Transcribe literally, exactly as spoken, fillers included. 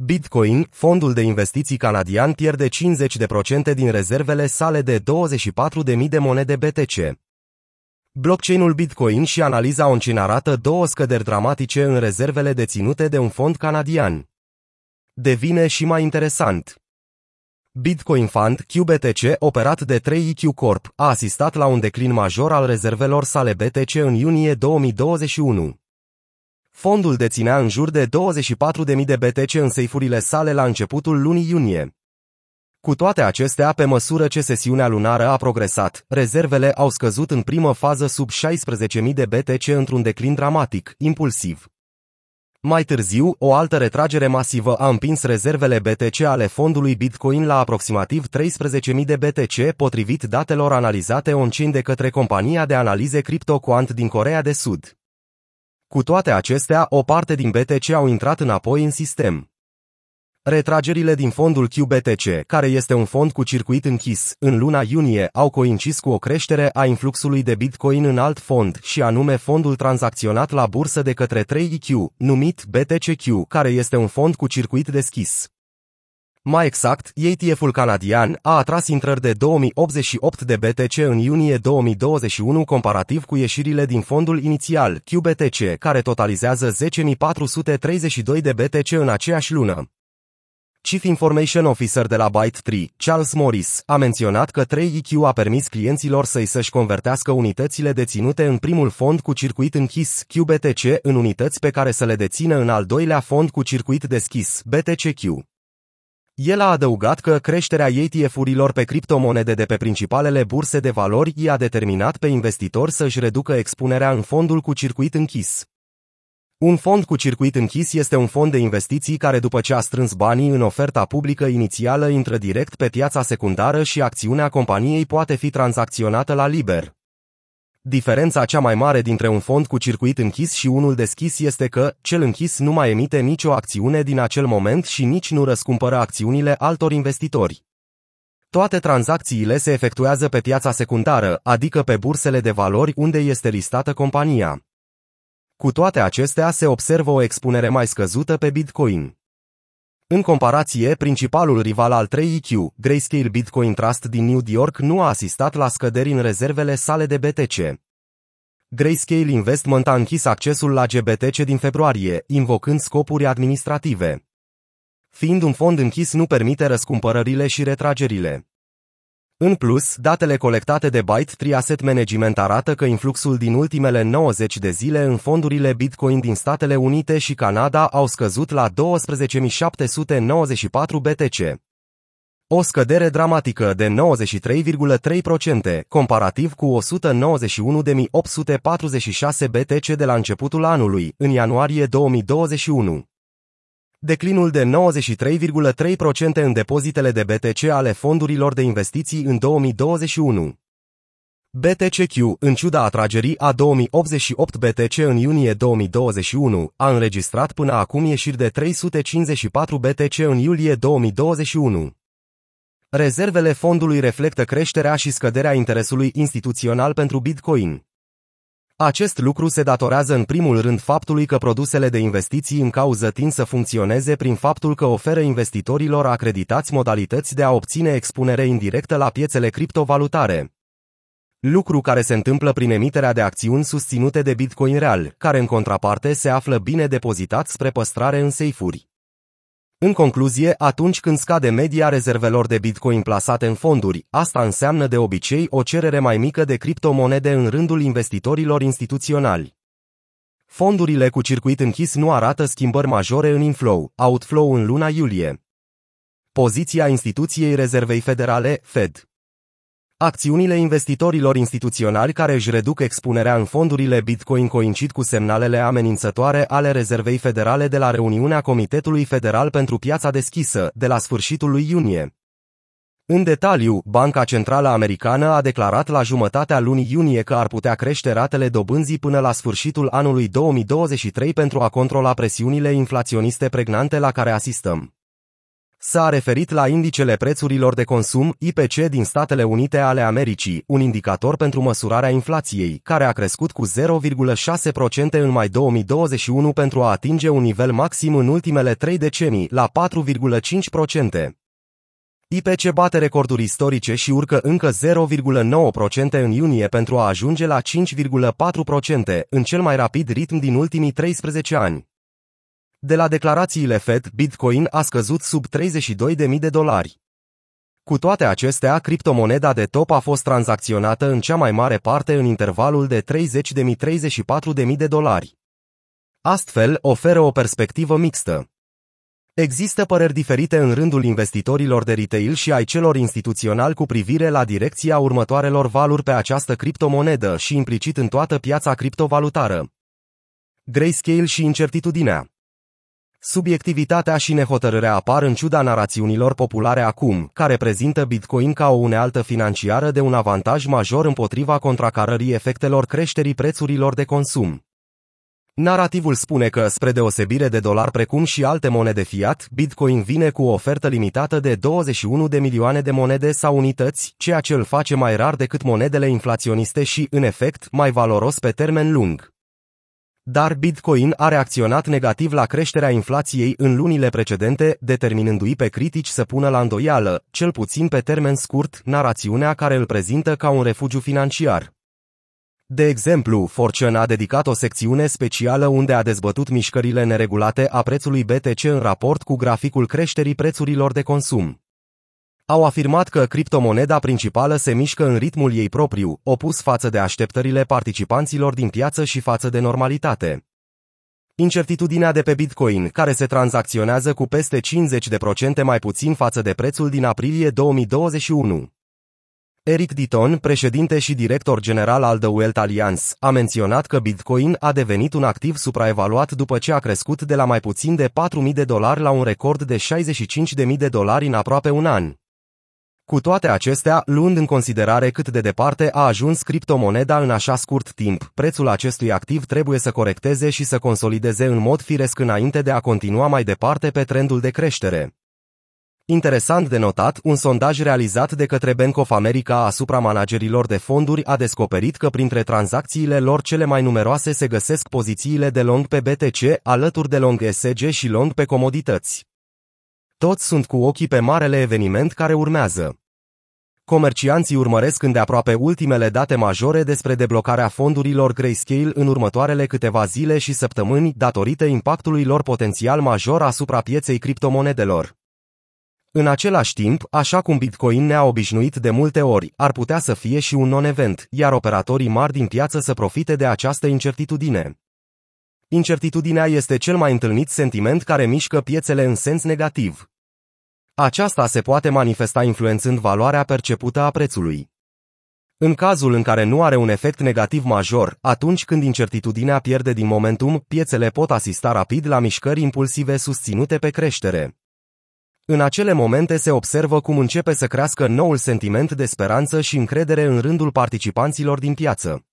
Bitcoin, fondul de investiții canadian, pierde cincizeci la sută din rezervele sale de douăzeci și patru de mii de monede B T C. Blockchain-ul Bitcoin și analiza on-chain arată două scăderi dramatice în rezervele deținute de un fond canadian. Devine și mai interesant. Bitcoin Fund, Q B T C, operat de trei i Q Corp, a asistat la un declin major al rezervelor sale B T C în iunie două mii douăzeci și unu. Fondul deținea în jur de douăzeci și patru de mii de B T C în seifurile sale la începutul lunii iunie. Cu toate acestea, pe măsură ce sesiunea lunară a progresat, rezervele au scăzut în primă fază sub șaisprezece mii de B T C într-un declin dramatic, impulsiv. Mai târziu, o altă retragere masivă a împins rezervele B T C ale fondului Bitcoin la aproximativ treisprezece mii de B T C, potrivit datelor analizate on-chain de către compania de analize CryptoQuant din Coreea de Sud. Cu toate acestea, o parte din B T C au intrat înapoi în sistem. Retragerile din fondul Q B T C, care este un fond cu circuit închis, în luna iunie au coincis cu o creștere a influxului de Bitcoin în alt fond, și anume fondul tranzacționat la bursă de către trei i Q, numit B T C Q, care este un fond cu circuit deschis. Mai exact, E T F-ul canadian a atras intrări de două mii optzeci și opt de B T C în iunie două mii douăzeci și unu comparativ cu ieșirile din fondul inițial, Q B T C, care totalizează zece mii patru sute treizeci și doi de B T C în aceeași lună. Chief Information Officer de la Byte trei, Charles Morris, a menționat că trei i Q a permis clienților săi să-și convertească unitățile deținute în primul fond cu circuit închis, Q B T C, în unități pe care să le dețină în al doilea fond cu circuit deschis, B T C Q. El a adăugat că creșterea E T F-urilor pe criptomonede de pe principalele burse de valori i-a determinat pe investitori să-și reducă expunerea în fondul cu circuit închis. Un fond cu circuit închis este un fond de investiții care, după ce a strâns banii în oferta publică inițială, intră direct pe piața secundară și acțiunea companiei poate fi tranzacționată la liber. Diferența cea mai mare dintre un fond cu circuit închis și unul deschis este că cel închis nu mai emite nicio acțiune din acel moment și nici nu răscumpără acțiunile altor investitori. Toate tranzacțiile se efectuează pe piața secundară, adică pe bursele de valori unde este listată compania. Cu toate acestea, se observă o expunere mai scăzută pe Bitcoin. În comparație, principalul rival al trei i Q, Grayscale Bitcoin Trust din New York, nu a asistat la scăderi în rezervele sale de B T C. Grayscale Investment a închis accesul la G B T C din februarie, invocând scopuri administrative. Fiind un fond închis, nu permite răscumpărările și retragerile. În plus, datele colectate de ByteTree Asset Management arată că influxul din ultimele nouăzeci de zile în fondurile Bitcoin din Statele Unite și Canada au scăzut la douăsprezece mii șapte sute nouăzeci și patru B T C. O scădere dramatică de nouăzeci și trei virgulă trei la sută, comparativ cu o sută nouăzeci și unu mii opt sute patruzeci și șase B T C de la începutul anului, în ianuarie două mii douăzeci și unu. Declinul de nouăzeci și trei virgulă trei la sută în depozitele de B T C ale fondurilor de investiții în două mii douăzeci și unu. B T C Q, în ciuda atragerii a două mii optzeci și opt B T C în iunie două mii douăzeci și unu, a înregistrat până acum ieșiri de trei sute cincizeci și patru B T C în iulie două mii douăzeci și unu. Rezervele fondului reflectă creșterea și scăderea interesului instituțional pentru Bitcoin. Acest lucru se datorează în primul rând faptului că produsele de investiții în cauză tind să funcționeze prin faptul că oferă investitorilor acreditați modalități de a obține expunere indirectă la piețele criptovalutare. Lucru care se întâmplă prin emiterea de acțiuni susținute de Bitcoin real, care în contraparte se află bine depozitat spre păstrare în seifuri. În concluzie, atunci când scade media rezervelor de Bitcoin plasate în fonduri, asta înseamnă de obicei o cerere mai mică de criptomonede în rândul investitorilor instituționali. Fondurile cu circuit închis nu arată schimbări majore în inflow/outflow în luna iulie. Poziția instituției Rezervei Federale, Fed. Acțiunile investitorilor instituționali care își reduc expunerea în fondurile Bitcoin coincid cu semnalele amenințătoare ale Rezervei Federale de la reuniunea Comitetului Federal pentru Piața Deschisă, de la sfârșitul lui iunie. În detaliu, Banca Centrală Americană a declarat la jumătatea lunii iunie că ar putea crește ratele dobânzii până la sfârșitul anului două mii douăzeci și trei pentru a controla presiunile inflaționiste pregnante la care asistăm. S-a referit la indicele prețurilor de consum, I P C, din Statele Unite ale Americii, un indicator pentru măsurarea inflației, care a crescut cu zero virgulă șase la sută în mai două mii douăzeci și unu pentru a atinge un nivel maxim în ultimele trei decenii, la patru virgulă cinci la sută. I P C bate recorduri istorice și urcă încă zero virgulă nouă la sută în iunie pentru a ajunge la cinci virgulă patru la sută, în cel mai rapid ritm din ultimii treisprezece ani. De la declarațiile Fed, Bitcoin a scăzut sub treizeci și doi de mii de dolari. Cu toate acestea, criptomoneda de top a fost tranzacționată în cea mai mare parte în intervalul de treizeci de mii - treizeci și patru de mii de dolari. Astfel, oferă o perspectivă mixtă. Există păreri diferite în rândul investitorilor de retail și ai celor instituționali cu privire la direcția următoarelor valuri pe această criptomonedă și implicit în toată piața criptovalutară. Grayscale și incertitudinea. Subiectivitatea și nehotărârea apar în ciuda narațiunilor populare acum, care prezintă Bitcoin ca o unealtă financiară de un avantaj major împotriva contracarării efectelor creșterii prețurilor de consum. Narativul spune că, spre deosebire de dolar precum și alte monede fiat, Bitcoin vine cu o ofertă limitată de douăzeci și unu de milioane de monede sau unități, ceea ce îl face mai rar decât monedele inflaționiste și, în efect, mai valoros pe termen lung. Dar Bitcoin a reacționat negativ la creșterea inflației în lunile precedente, determinându-i pe critici să pună la îndoială, cel puțin pe termen scurt, narațiunea care îl prezintă ca un refugiu financiar. De exemplu, patru chan a dedicat o secțiune specială unde a dezbătut mișcările neregulate a prețului B T C în raport cu graficul creșterii prețurilor de consum. Au afirmat că criptomoneda principală se mișcă în ritmul ei propriu, opus față de așteptările participanților din piață și față de normalitate. Incertitudinea de pe Bitcoin, care se tranzacționează cu peste cincizeci la sută mai puțin față de prețul din aprilie două mii douăzeci și unu. Eric Ditton, președinte și director general al The Wealth Alliance, a menționat că Bitcoin a devenit un activ supraevaluat după ce a crescut de la mai puțin de patru mii de dolari la un record de șaizeci și cinci de mii de dolari în aproape un an. Cu toate acestea, luând în considerare cât de departe a ajuns criptomoneda în așa scurt timp, prețul acestui activ trebuie să corecteze și să consolideze în mod firesc înainte de a continua mai departe pe trendul de creștere. Interesant de notat, un sondaj realizat de către Bank of America asupra managerilor de fonduri a descoperit că printre tranzacțiile lor cele mai numeroase se găsesc pozițiile de long pe B T C, alături de long S G și long pe comodități. Toți sunt cu ochii pe marele eveniment care urmează. Comercianții urmăresc îndeaproape ultimele date majore despre deblocarea fondurilor Grayscale în următoarele câteva zile și săptămâni, datorită impactului lor potențial major asupra pieței criptomonedelor. În același timp, așa cum Bitcoin ne-a obișnuit de multe ori, ar putea să fie și un non-event, iar operatorii mari din piață să profite de această incertitudine. Incertitudinea este cel mai întâlnit sentiment care mișcă piețele în sens negativ. Aceasta se poate manifesta influențând valoarea percepută a prețului. În cazul în care nu are un efect negativ major, atunci când incertitudinea pierde din momentum, piețele pot asista rapid la mișcări impulsive susținute pe creștere. În acele momente se observă cum începe să crească noul sentiment de speranță și încredere în rândul participanților din piață.